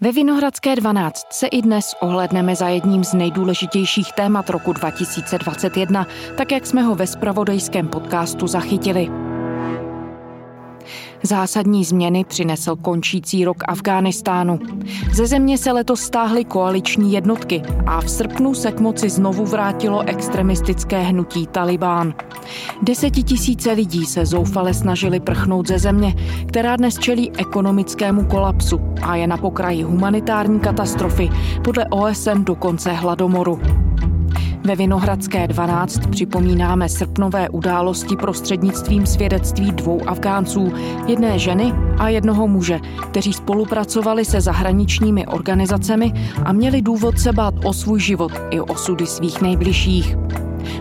Ve Vinohradské 12 se i dnes ohlédneme za jedním z nejdůležitějších témat roku 2021, tak jak jsme ho ve zpravodajském podcastu zachytili. Zásadní změny přinesl končící rok Afghánistánu. Ze země se letos stáhly koaliční jednotky a v srpnu se k moci znovu vrátilo extremistické hnutí Talibán. Desetitisíce lidí se zoufale snažili prchnout ze země, která dnes čelí ekonomickému kolapsu a je na pokraji humanitární katastrofy, podle OSN dokonce hladomoru. Ve Vinohradské 12 připomínáme srpnové události prostřednictvím svědectví dvou Afgánců, jedné ženy a jednoho muže, kteří spolupracovali se zahraničními organizacemi a měli důvod se bát o svůj život i osudy svých nejbližších.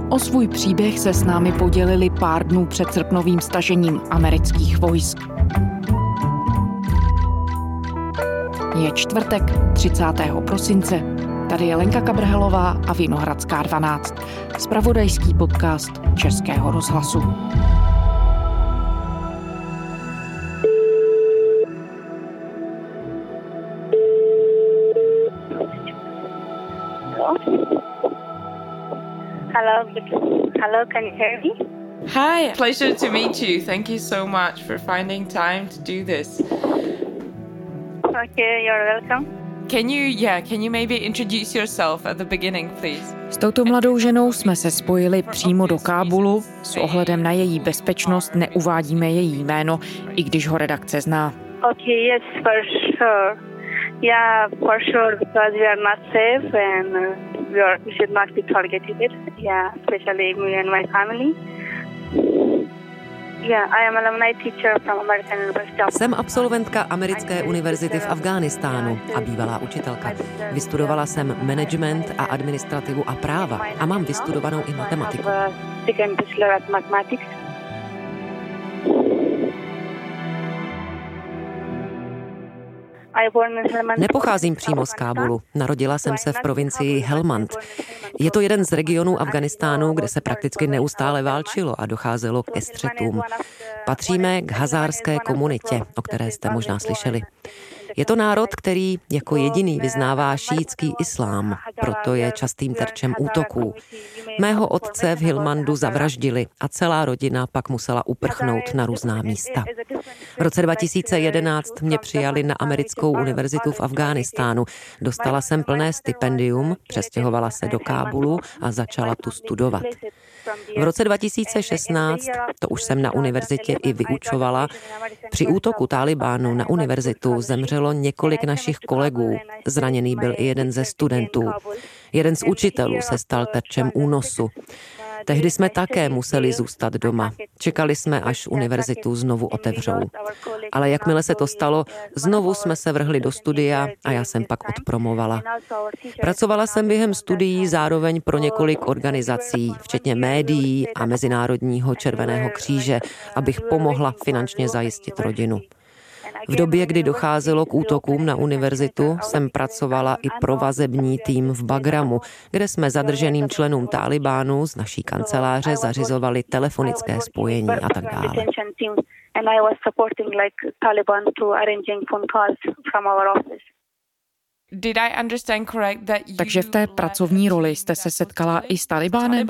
O svůj příběh se s námi podělili pár dnů před srpnovým stažením amerických vojsk. Je čtvrtek, 30. prosince. Tady je Lenka Kabrhelová a Vinohradská 12, zpravodajský podcast Českého rozhlasu. Hello, can you hear me? Hi, pleasure to meet you. Thank you so much for finding time to do this. Okay, you're welcome. Can you maybe introduce yourself at the beginning, please? S touto mladou ženou jsme se spojili přímo do Kábulu. S ohledem na její bezpečnost neuvádíme její jméno, i když ho redakce zná. Okay, yes, for sure. Yeah, for sure, because we are not safe and we should not be targeted. Yeah, especially me and my family. Jsem absolventka americké univerzity v Afghánistánu a bývalá učitelka. Vystudovala jsem management a administrativu a práva a mám vystudovanou i matematiku. Nepocházím přímo z Kábulu. Narodila jsem se v provincii Helmand. Je to jeden z regionů Afghánistánu, kde se prakticky neustále válčilo a docházelo ke střetům. Patříme k hazárské komunitě, o které jste možná slyšeli. Je to národ, který jako jediný vyznává šíitský islám, proto je častým terčem útoků. Mého otce v Helmandu zavraždili a celá rodina pak musela uprchnout na různá místa. V roce 2011 mě přijali na americkou univerzitu v Afghánistánu. Dostala jsem plné stipendium, přestěhovala se do Kábulu a začala tu studovat. V roce 2016, to už jsem na univerzitě i vyučovala, při útoku Talibánu na univerzitu zemřelo několik našich kolegů. Zraněný byl i jeden ze studentů. Jeden z učitelů se stal terčem únosu. Tehdy jsme také museli zůstat doma. Čekali jsme, až univerzitu znovu otevřou. Ale jakmile se to stalo, znovu jsme se vrhli do studia a já jsem pak odpromovala. Pracovala jsem během studií zároveň pro několik organizací, včetně médií a Mezinárodního červeného kříže, abych pomohla finančně zajistit rodinu. V době, kdy docházelo k útokům na univerzitu, jsem pracovala i pro vazební tým v Bagramu, kde jsme zadrženým členům Talibánu z naší kanceláře zařizovali telefonické spojení a tak dále. Takže v té pracovní roli jste se setkala i s Talibánem?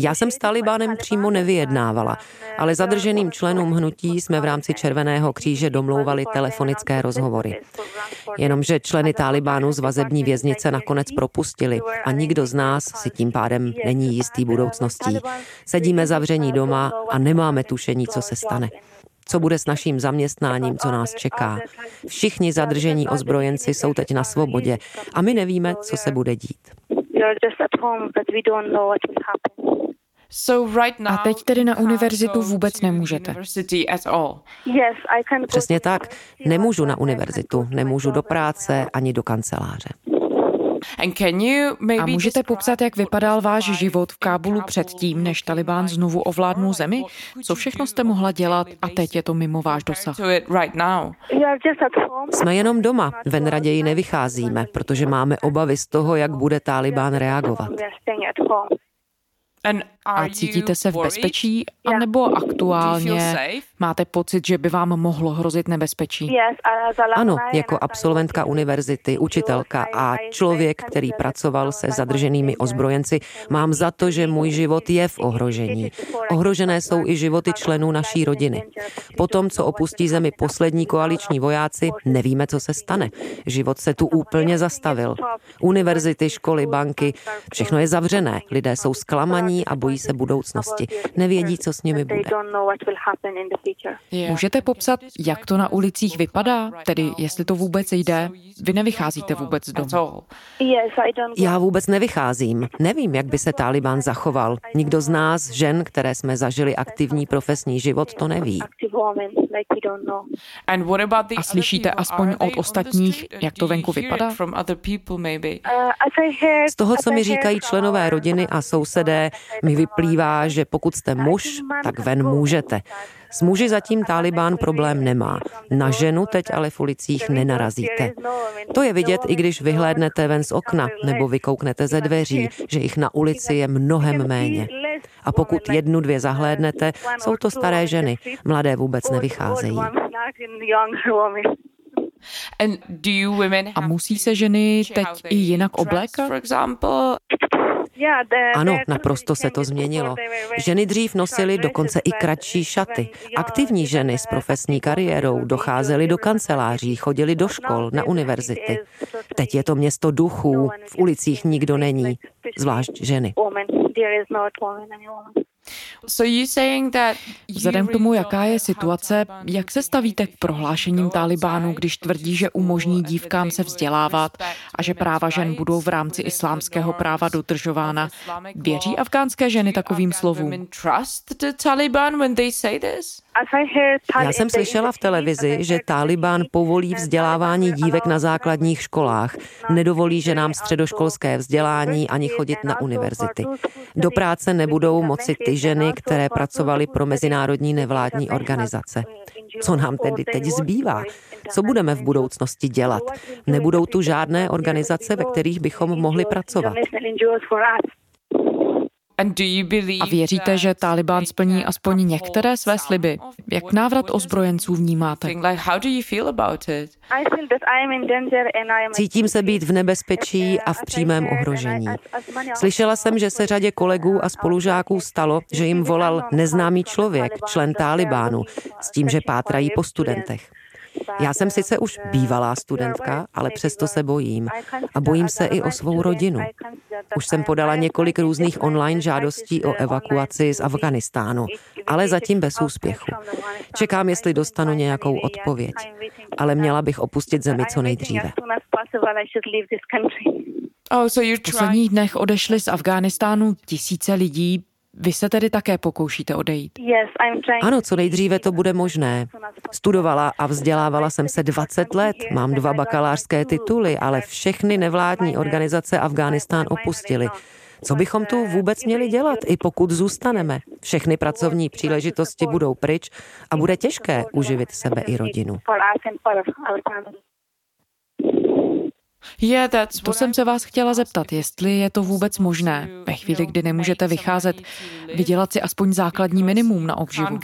Já jsem s Talibánem přímo nevyjednávala, ale zadrženým členům hnutí jsme v rámci Červeného kříže domlouvali telefonické rozhovory. Jenomže členy Talibánu z vazební věznice nakonec propustili a nikdo z nás si tím pádem není jistý budoucností. Sedíme zavření doma a nemáme tušení, co se stane. Co bude s naším zaměstnáním, co nás čeká. Všichni zadržení ozbrojenci jsou teď na svobodě a my nevíme, co se bude dít. A teď tedy na univerzitu vůbec nemůžete. Přesně tak. Nemůžu na univerzitu, nemůžu do práce ani do kanceláře. A můžete popsat, jak vypadal váš život v Kábulu předtím, než Talibán znovu ovládnul zemi? Co všechno jste mohla dělat a teď je to mimo váš dosah? Jsme jenom doma, ven raději nevycházíme, protože máme obavy z toho, jak bude Talibán reagovat. A cítíte se v bezpečí? A nebo aktuálně máte pocit, že by vám mohlo hrozit nebezpečí? Ano, jako absolventka univerzity, učitelka a člověk, který pracoval se zadrženými ozbrojenci, mám za to, že můj život je v ohrožení. Ohrožené jsou i životy členů naší rodiny. Potom, co opustí zemi poslední koaliční vojáci, nevíme, co se stane. Život se tu úplně zastavil. Univerzity, školy, banky, všechno je zavřené. Lidé jsou zklamaní a bojí se budoucnosti. Nevědí, co s nimi bude. Můžete popsat, jak to na ulicích vypadá? Tedy, jestli to vůbec jde? Vy nevycházíte vůbec z domu. Já vůbec nevycházím. Nevím, jak by se Talibán zachoval. Nikdo z nás, žen, které jsme zažili aktivní profesní život, to neví. A slyšíte aspoň od ostatních, jak to venku vypadá? Z toho, co mi říkají členové rodiny a sousedé, mi vyplývá, že pokud jste muž, tak ven můžete. S muži zatím Talibán problém nemá. Na ženu teď ale v ulicích nenarazíte. To je vidět, i když vyhlédnete ven z okna nebo vykouknete ze dveří, že jich na ulici je mnohem méně. A pokud jednu, dvě zahlédnete, jsou to staré ženy. Mladé vůbec nevycházejí. A musí se ženy teď i jinak oblékat? Ano, naprosto se to změnilo. Ženy dřív nosily dokonce i kratší šaty. Aktivní ženy s profesní kariérou docházely do kanceláří, chodily do škol, na univerzity. Teď je to město duchů, v ulicích nikdo není, zvlášť ženy. Vzhledem k tomu, jaká je situace, jak se stavíte k prohlášením Talibánu, když tvrdí, že umožní dívkám se vzdělávat a že práva žen budou v rámci islámského práva dodržována? Věří afghánské ženy takovým slovům? Já jsem slyšela v televizi, že Talibán povolí vzdělávání dívek na základních školách, nedovolí ženám středoškolské vzdělání ani chodit na univerzity. Do práce nebudou moci ty ženy, které pracovaly pro mezinárodní nevládní organizace. Co nám tedy teď zbývá? Co budeme v budoucnosti dělat? Nebudou tu žádné organizace, ve kterých bychom mohli pracovat. A věříte, že Talibán splní aspoň některé své sliby? Jak návrat ozbrojenců vnímáte? Cítím se být v nebezpečí a v přímém ohrožení. Slyšela jsem, že se řadě kolegů a spolužáků stalo, že jim volal neznámý člověk, člen Talibánu, s tím, že pátrají po studentech. Já jsem sice už bývalá studentka, ale přesto se bojím. A bojím se i o svou rodinu. Už jsem podala několik různých online žádostí o evakuaci z Afghánistánu, ale zatím bez úspěchu. Čekám, jestli dostanu nějakou odpověď. Ale měla bych opustit zemi co nejdříve. V posledních dnech odešly z Afghánistánu tisíce lidí. Vy se tedy také pokoušíte odejít? Ano, co nejdříve to bude možné. Studovala a vzdělávala jsem se 20 let, mám 2 bakalářské tituly, ale všechny nevládní organizace Afghánistán opustily. Co bychom tu vůbec měli dělat, i pokud zůstaneme? Všechny pracovní příležitosti budou pryč a bude těžké uživit sebe i rodinu. To jsem se vás chtěla zeptat, jestli je to vůbec možné, ve chvíli, kdy nemůžete vycházet, vydělat si aspoň základní minimum na obživu.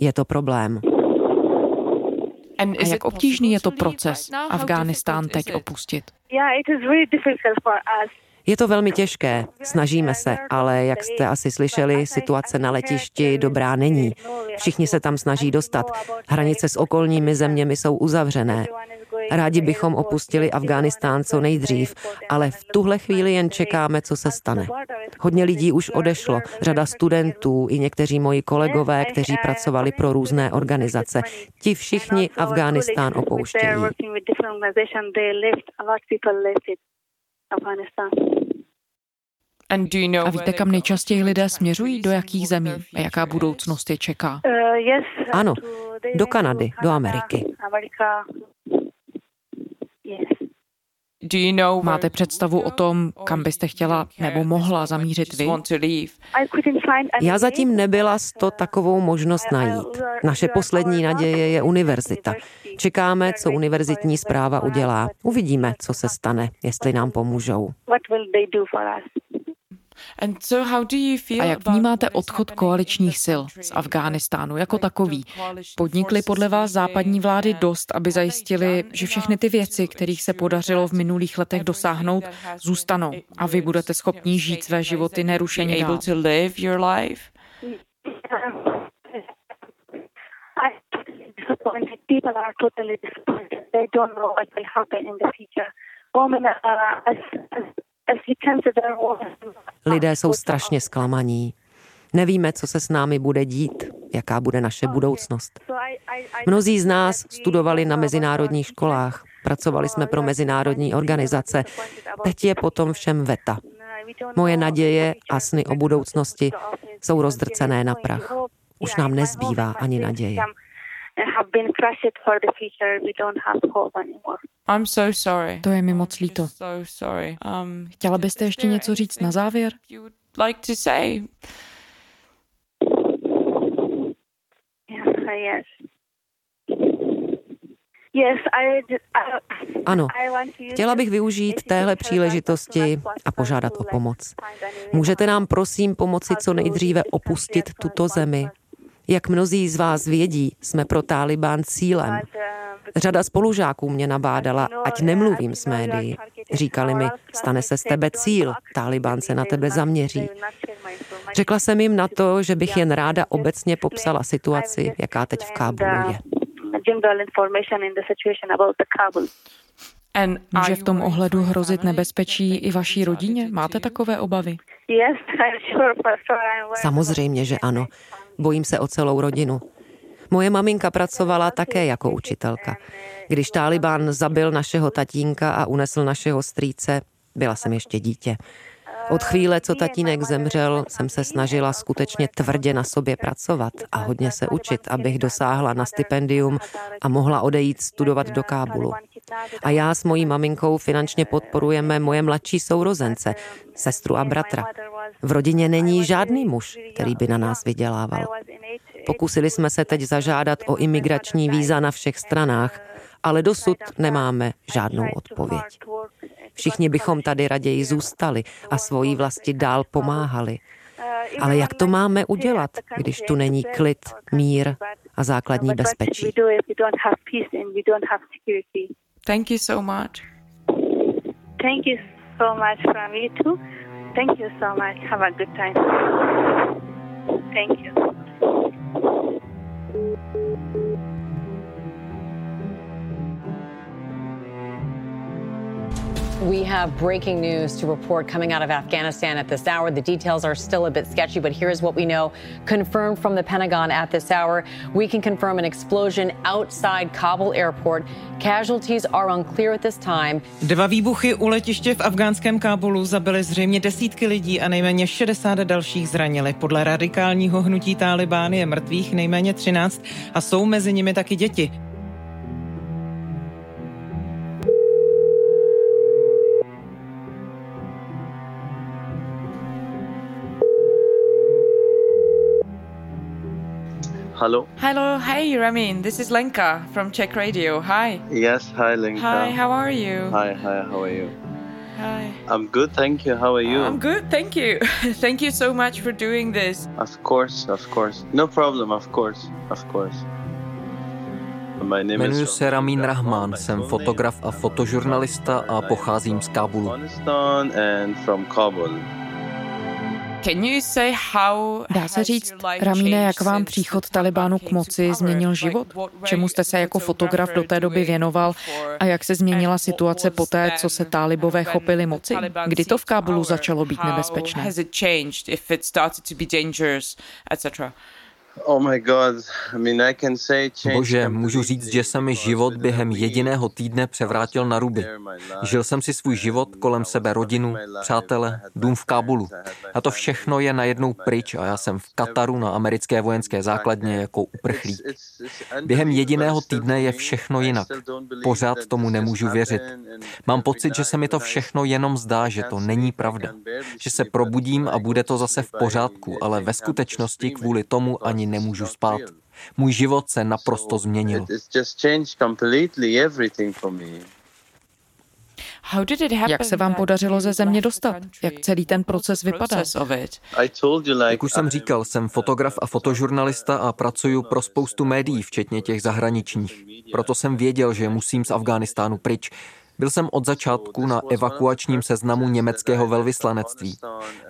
Je to problém. A jak obtížný je to proces Afghánistán teď opustit? Je to velmi těžké, snažíme se, ale jak jste asi slyšeli, situace na letišti dobrá není. Všichni se tam snaží dostat. Hranice s okolními zeměmi jsou uzavřené. Rádi bychom opustili Afghánistán co nejdřív, ale v tuhle chvíli jen čekáme, co se stane. Hodně lidí už odešlo, řada studentů i někteří moji kolegové, kteří pracovali pro různé organizace. Ti všichni Afghánistán opouštějí. A víte, kam nejčastěji lidé směřují, do jakých zemí a jaká budoucnost je čeká? Ano, do Kanady, do Ameriky. Máte představu o tom, kam byste chtěla nebo mohla zamířit vy? Já zatím nebyla s to takovou možnost najít. Naše poslední naděje je univerzita. Čekáme, co univerzitní správa udělá. Uvidíme, co se stane, jestli nám pomůžou. A jak vnímáte odchod koaličních sil z Afghánistánu jako takový? Podnikly podle vás západní vlády dost, aby zajistili, že všechny ty věci, kterých se podařilo v minulých letech dosáhnout, zůstanou a vy budete schopni žít své životy nerušeně dál? Lidé jsou strašně zklamaní. Nevíme, co se s námi bude dít, jaká bude naše budoucnost. Mnozí z nás studovali na mezinárodních školách, pracovali jsme pro mezinárodní organizace. Teď je potom všem veta. Moje naděje a sny o budoucnosti jsou rozdrcené na prach. Už nám nezbývá ani naděje. To je mi moc líto. Chtěla byste ještě něco říct na závěr? Ano, chtěla bych využít téhle příležitosti a požádat o pomoc. Můžete nám prosím pomoci co nejdříve opustit tuto zemi? Jak mnozí z vás vědí, jsme pro Talibán cílem. Řada spolužáků mě nabádala, ať nemluvím s médii. Říkali mi, stane se z tebe cíl, Talibán se na tebe zaměří. Řekla jsem jim na to, že bych jen ráda obecně popsala situaci, jaká teď v Kábulu je. Může v tom ohledu hrozit nebezpečí i vaší rodině? Máte takové obavy? Samozřejmě, že ano. Bojím se o celou rodinu. Moje maminka pracovala také jako učitelka. Když Talibán zabil našeho tatínka a unesl našeho strýce, byla jsem ještě dítě. Od chvíle, co tatínek zemřel, jsem se snažila skutečně tvrdě na sobě pracovat a hodně se učit, abych dosáhla na stipendium a mohla odejít studovat do Kábulu. A já s mojí maminkou finančně podporujeme moje mladší sourozence, sestru a bratra. V rodině není žádný muž, který by na nás vydělával. Pokusili jsme se teď zažádat o imigrační víza na všech stranách, ale dosud nemáme žádnou odpověď. Všichni bychom tady raději zůstali a svojí vlasti dál pomáhali. Ale jak to máme udělat, když tu není klid, mír a základní bezpečí? We have breaking news to report coming out of Afghanistan at this hour. The details are still a bit sketchy, but here's what we know confirmed from the Pentagon at this hour. We can confirm an explosion outside Kabul airport. Casualties are unclear at this time. Dva výbuchy u letiště v afghánském Kábulu zabily zřejmě desítky lidí a nejméně 60 dalších zranili. Podle radikálního hnutí Talibán je mrtvých nejméně 13 a jsou mezi nimi taky děti. Hello. Hello. Hey, Ramin. This is Lenka from Czech Radio. Hi. Yes. Hi, Lenka. Hi. How are you? Hi. How are you? Hi. I'm good, thank you. How are you? I'm good, thank you. Thank you so much for doing this. Of course. No problem, of course. Jmenuji se Ramin Rahman, jsem fotograf a fotožurnalista a pocházím z Kábulu. Dá se říct, Ramine, jak vám příchod Talibánu k moci změnil život? Čemu jste se jako fotograf do té doby věnoval a jak se změnila situace poté, co se Talibové chopili moci? Kdy to v Kábulu začalo být nebezpečné? Bože, můžu říct, že se mi život během jediného týdne převrátil na ruby. Žil jsem si svůj život, kolem sebe rodinu, přátele, dům v Kábulu. A to všechno je najednou pryč a já jsem v Kataru na americké vojenské základně jako uprchlík. Během jediného týdne je všechno jinak. Pořád tomu nemůžu věřit. Mám pocit, že se mi to všechno jenom zdá, že to není pravda. Že se probudím a bude to zase v pořádku, ale ve skutečnosti kvůli tomu ani nemůžu spát. Můj život se naprosto změnil. Jak se vám podařilo ze země dostat? Jak celý ten proces vypadá? Jak už jsem říkal, jsem fotograf a fotožurnalista a pracuju pro spoustu médií, včetně těch zahraničních. Proto jsem věděl, že musím z Afghánistánu pryč. Byl jsem od začátku na evakuačním seznamu německého velvyslanectví.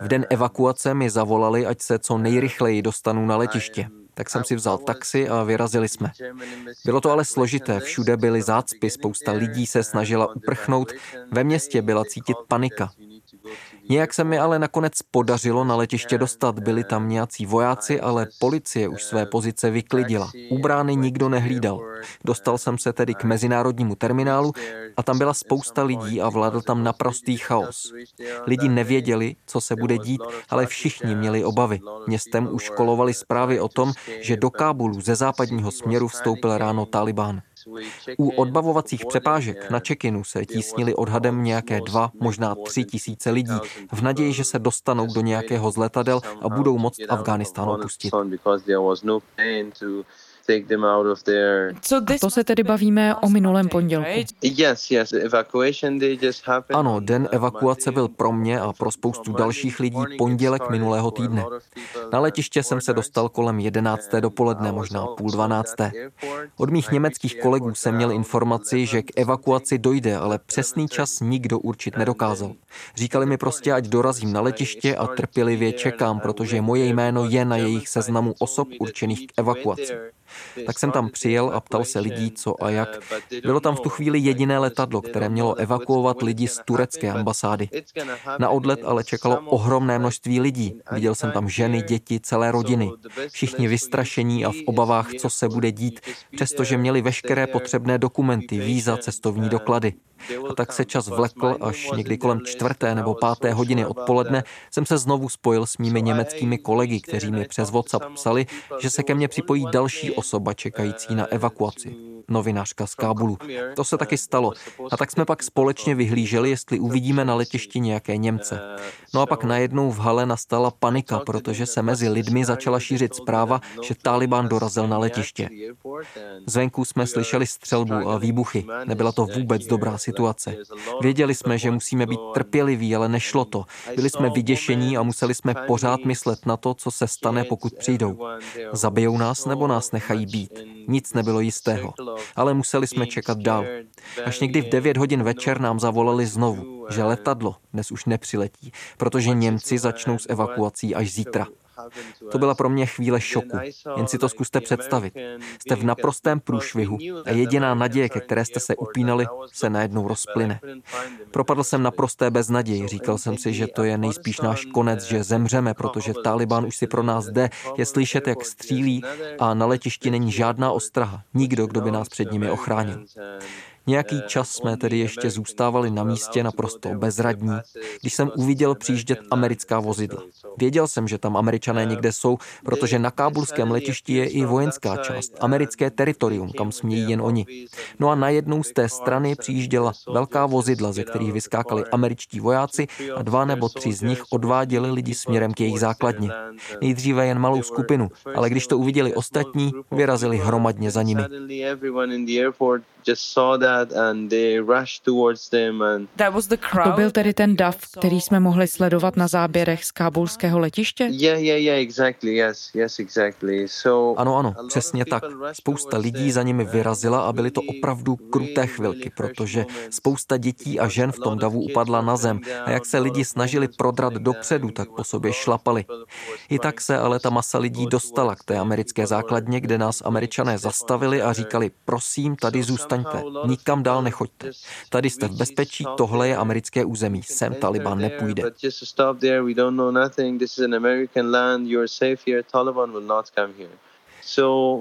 V den evakuace mi zavolali, ať se co nejrychleji dostanu na letiště. Tak jsem si vzal taxi a vyrazili jsme. Bylo to ale složité, všude byly zácpy, spousta lidí se snažila uprchnout, ve městě byla cítit panika. Nějak se mi ale nakonec podařilo na letiště dostat, byli tam nějací vojáci, ale policie už své pozice vyklidila. U brány nikdo nehlídal. Dostal jsem se tedy k mezinárodnímu terminálu a tam byla spousta lidí a vládl tam naprostý chaos. Lidi nevěděli, co se bude dít, ale všichni měli obavy. Městem už kolovaly zprávy o tom, že do Kábulu ze západního směru vstoupil ráno Talibán. U odbavovacích přepážek na check-inu se tísnili odhadem nějaké 2, možná 3 tisíce lidí v naději, že se dostanou do nějakého z letadel a budou moct Afghánistán opustit. A to se tedy bavíme o minulém pondělku. Ano, den evakuace byl pro mě a pro spoustu dalších lidí pondělek minulého týdne. Na letiště jsem se dostal kolem 11. dopoledne, možná půl 12. Od mých německých kolegů jsem měl informaci, že k evakuaci dojde, ale přesný čas nikdo určit nedokázal. Říkali mi prostě, ať dorazím na letiště a trpělivě čekám, protože moje jméno je na jejich seznamu osob určených k evakuaci. Tak jsem tam přijel a ptal se lidí, co a jak. Bylo tam v tu chvíli jediné letadlo, které mělo evakuovat lidi z turecké ambasády. Na odlet ale čekalo ohromné množství lidí. Viděl jsem tam ženy, děti, celé rodiny. Všichni vystrašení a v obavách, co se bude dít, přestože měli veškeré potřebné dokumenty, víza, cestovní doklady. A tak se čas vlekl, až někdy kolem 4. nebo 5. hodiny odpoledne jsem se znovu spojil s mými německými kolegy, kteří mi přes WhatsApp psali, že se ke mně připojí další osoba čekající na evakuaci. Novinářka z Kábulu. To se taky stalo. A tak jsme pak společně vyhlíželi, jestli uvidíme na letišti nějaké Němce. No a pak najednou v hale nastala panika, protože se mezi lidmi začala šířit zpráva, že Talibán dorazil na letiště. Zvenku jsme slyšeli střelbu a výbuchy. Nebyla to vůbec dobrá situace. Věděli jsme, že musíme být trpěliví, ale nešlo to. Byli jsme vyděšení a museli jsme pořád myslet na to, co se stane, pokud přijdou. Zabijou nás nebo nás nechají být. Nic nebylo jistého. Ale museli jsme čekat dál. Až někdy v 9 hodin večer nám zavolali znovu, že letadlo dnes už nepřiletí, protože Němci začnou s evakuací až zítra. To byla pro mě chvíle šoku. Jen si to zkuste představit. Jste v naprostém průšvihu a jediná naděje, ke které jste se upínali, se najednou rozplyne. Propadl jsem naprosté beznaději. Říkal jsem si, že to je nejspíš náš konec, že zemřeme, protože Talibán už si pro nás jde, je slyšet, jak střílí a na letišti není žádná ostraha. Nikdo, kdo by nás před nimi ochránil. Nějaký čas jsme tedy ještě zůstávali na místě naprosto bezradní, když jsem uviděl přijíždět americká vozidla. Věděl jsem, že tam Američané někde jsou, protože na kábulském letišti je i vojenská část, americké teritorium, kam smějí jen oni. No a najednou z té strany přijížděla velká vozidla, ze kterých vyskákali američtí vojáci a 2 nebo 3 z nich odváděli lidi směrem k jejich základně. Nejdříve jen malou skupinu, ale když to uviděli ostatní, vyrazili hromadně za nimi. To byl tedy ten dav, který jsme mohli sledovat na záběrech z kábulského letiště? Ano, přesně tak. Spousta lidí za nimi vyrazila a byly to opravdu kruté chvilky, protože spousta dětí a žen v tom davu upadla na zem a jak se lidi snažili prodrat dopředu, tak po sobě šlapali. I tak se ale ta masa lidí dostala k té americké základně, kde nás Američané zastavili a říkali, prosím, tady zůstaňte, nikam dál nechoďte. Tady jste v bezpečí, tohle je americké území, sem Taliban nepůjde.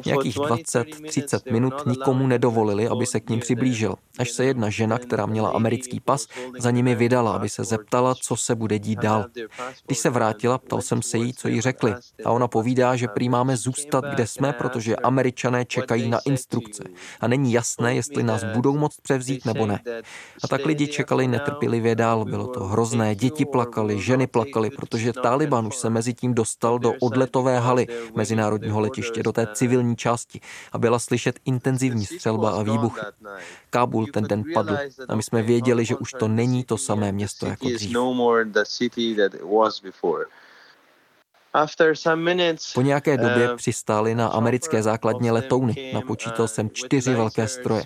Nějakých 20-30 minut nikomu nedovolili, aby se k ním přiblížil, až se jedna žena, která měla americký pas, za nimi vydala, aby se zeptala, co se bude dít dál. Když se vrátila, ptal jsem se jí, co jí řekli. A ona povídá, že prý máme zůstat, kde jsme, protože Američané čekají na instrukce a není jasné, jestli nás budou moct převzít nebo ne. A tak lidi čekali netrpělivě dál, bylo to hrozné, děti plakaly, ženy plakaly, protože Talibán už se mezi tím dostal do odletové haly mezinárodního letiště, do té civilní části a byla slyšet intenzivní střelba a výbuch. Kábul ten den padl a my jsme věděli, že už to není to samé město jako dřív. Po nějaké době přistály na americké základně letouny, napočítal jsem 4 velké stroje.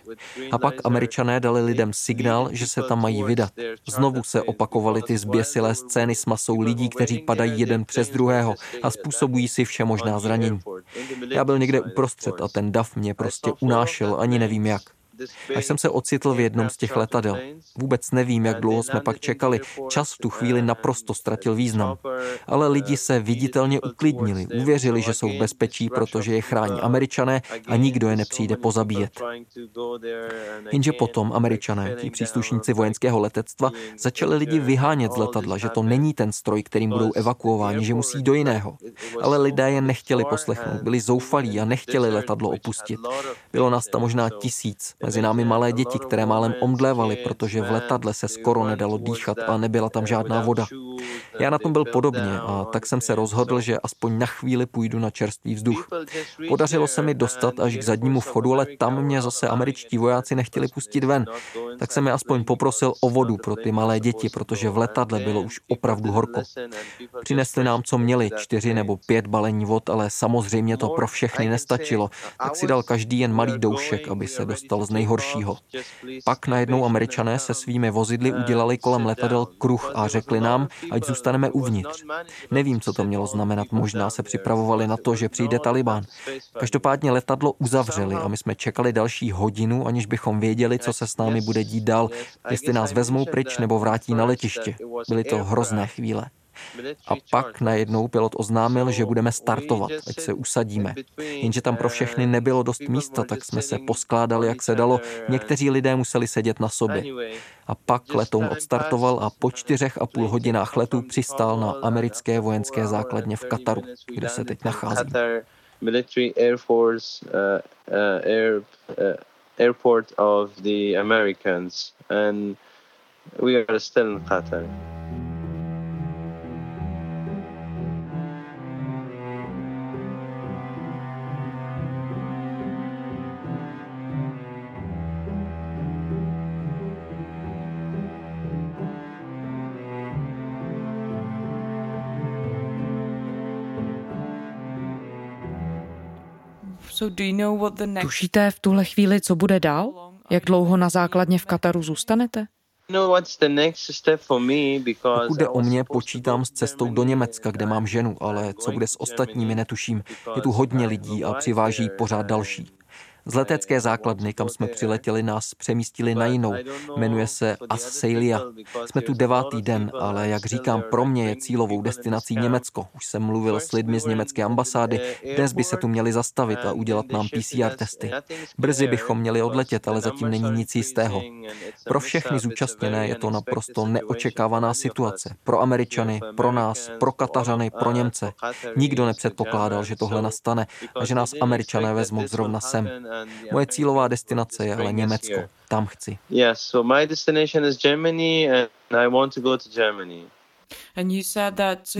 A pak Američané dali lidem signál, že se tam mají vydat. Znovu se opakovaly ty zběsilé scény s masou lidí, kteří padají jeden přes druhého a způsobují si všemožná zranění. Já byl někde uprostřed a ten dav mě prostě unášel, ani nevím jak. Až jsem se ocitl v jednom z těch letadel. Vůbec nevím, jak dlouho jsme pak čekali. Čas v tu chvíli naprosto ztratil význam. Ale lidi se viditelně uklidnili, uvěřili, že jsou v bezpečí, protože je chrání Američané a nikdo je nepřijde pozabíjet. Jenže potom Američané, ti příslušníci vojenského letectva, začali lidi vyhánět z letadla, že to není ten stroj, kterým budou evakuováni, že musí do jiného. Ale lidé je nechtěli poslechnout, byli zoufalí a nechtěli letadlo opustit. Bylo nás tam možná 1000. Mezi námi malé děti, které málem omdlévaly, protože v letadle se skoro nedalo dýchat a nebyla tam žádná voda. Já na tom byl podobně a tak jsem se rozhodl, že aspoň na chvíli půjdu na čerstvý vzduch. Podařilo se mi dostat až k zadnímu vchodu, ale tam mě zase američtí vojáci nechtěli pustit ven. Tak jsem je aspoň poprosil o vodu pro ty malé děti, protože v letadle bylo už opravdu horko. Přinesli nám, co měli, 4 nebo 5 balení vod, ale samozřejmě to pro všechny nestačilo. Tak si dal každý jen malý doušek, aby se dostal z nejhoršího. Pak najednou Američané se svými vozidly udělali kolem letadel kruh a řekli nám, ať zůstaneme uvnitř. Nevím, co to mělo znamenat, možná se připravovali na to, že přijde Talibán. Každopádně letadlo uzavřeli a my jsme čekali další hodinu, aniž bychom věděli, co se s námi bude dít dál, jestli nás vezmou pryč nebo vrátí na letiště. Byly to hrozné chvíle. A pak najednou pilot oznámil, že budeme startovat, ať se usadíme. Jenže tam pro všechny nebylo dost místa, tak jsme se poskládali, jak se dalo. Někteří lidé museli sedět na sobě. A pak letoun odstartoval a po 4,5 hodinách letu přistál na americké vojenské základně v Kataru, kde se teď nachází. Tušíte v tuhle chvíli, co bude dál? Jak dlouho na základně v Kataru zůstanete? Pokud jde o mě, počítám s cestou do Německa, kde mám ženu, ale co bude s ostatními, netuším. Je tu hodně lidí a přiváží pořád další. Z letecké základny, kam jsme přiletěli, nás přemístili na jinou. Jmenuje se Asselia. Jsme tu 9. den, ale jak říkám, pro mě je cílovou destinací Německo. Už jsem mluvil s lidmi z německé ambasády. Dnes by se tu měli zastavit a udělat nám PCR testy. Brzy bychom měli odletět, ale zatím není nic jistého. Pro všechny zúčastněné je to naprosto neočekávaná situace. Pro Američany, pro nás, pro Katařany, pro Němce. Nikdo nepředpokládal, že tohle nastane a že nás Američané vezmou zrovna sem. Moje cílová destinace je ale Německo. Tam chci.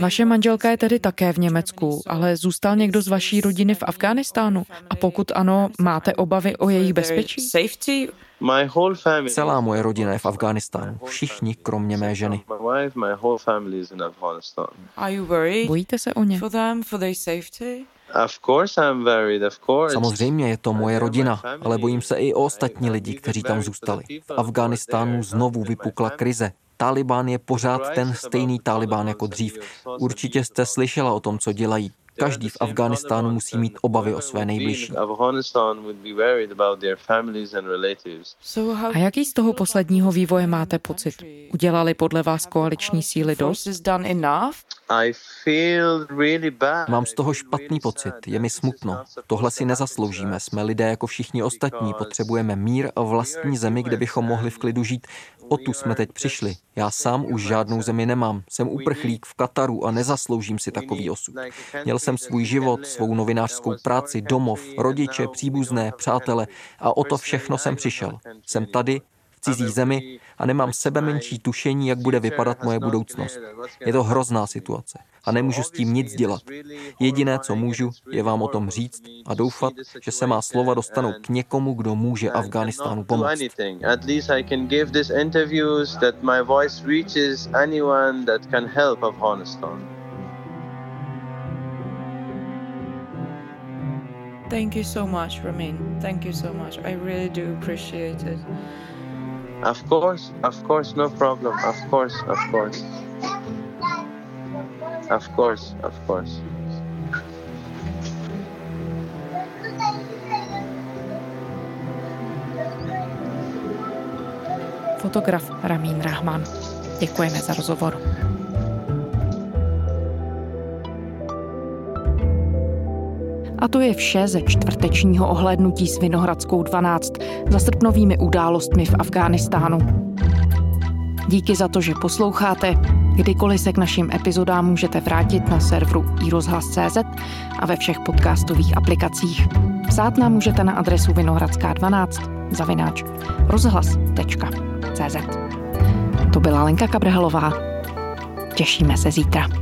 Vaše manželka je tedy také v Německu, ale zůstal někdo z vaší rodiny v Afghánistánu? A pokud ano, máte obavy o jejich bezpečí? Celá moje rodina je v Afghánistánu. Všichni, kromě mé ženy. Bojíte se o ně? Samozřejmě je to moje rodina, ale bojím se i o ostatní lidi, kteří tam zůstali. V Afghánistánu znovu vypukla krize. Talibán je pořád ten stejný Talibán jako dřív. Určitě jste slyšela o tom, co dělají. Každý v Afghánistánu musí mít obavy o své nejbližší. A jaký z toho posledního vývoje máte pocit? Udělali podle vás koaliční síly dost? Mám z toho špatný pocit, je mi smutno. Tohle si nezasloužíme, jsme lidé jako všichni ostatní, potřebujeme mír a vlastní zemi, kde bychom mohli v klidu žít. O tu jsme teď přišli. Já sám už žádnou zemi nemám. Jsem uprchlík v Kataru a nezasloužím si takový osud. Měl jsem svůj život, svou novinářskou práci, domov, rodiče, příbuzné, přátele a o to všechno jsem přišel. Jsem tady, v cizí zemi a nemám sebemenší tušení, jak bude vypadat moje budoucnost. Je to hrozná situace a nemůžu s tím nic dělat. Jediné, co můžu, je vám o tom říct a doufat, že se má slova dostanou k někomu, kdo může Afghánistánu pomoct. Thank you so much, Ramin. Thank you so much. I really do appreciate it. Of course, no problem. Of course. Of course. Fotograf Ramin Rahman. Děkujeme za rozhovor. A to je vše ze čtvrtečního ohlédnutí s Vinohradskou 12 za srpnovými událostmi v Afghánistánu. Díky za to, že posloucháte. Kdykoliv se k našim epizodám můžete vrátit na serveru iRozhlas.cz a ve všech podcastových aplikacích. Psát nám můžete na adresu vinohradská12@rozhlas.cz. To byla Lenka Kabrhelová. Těšíme se zítra.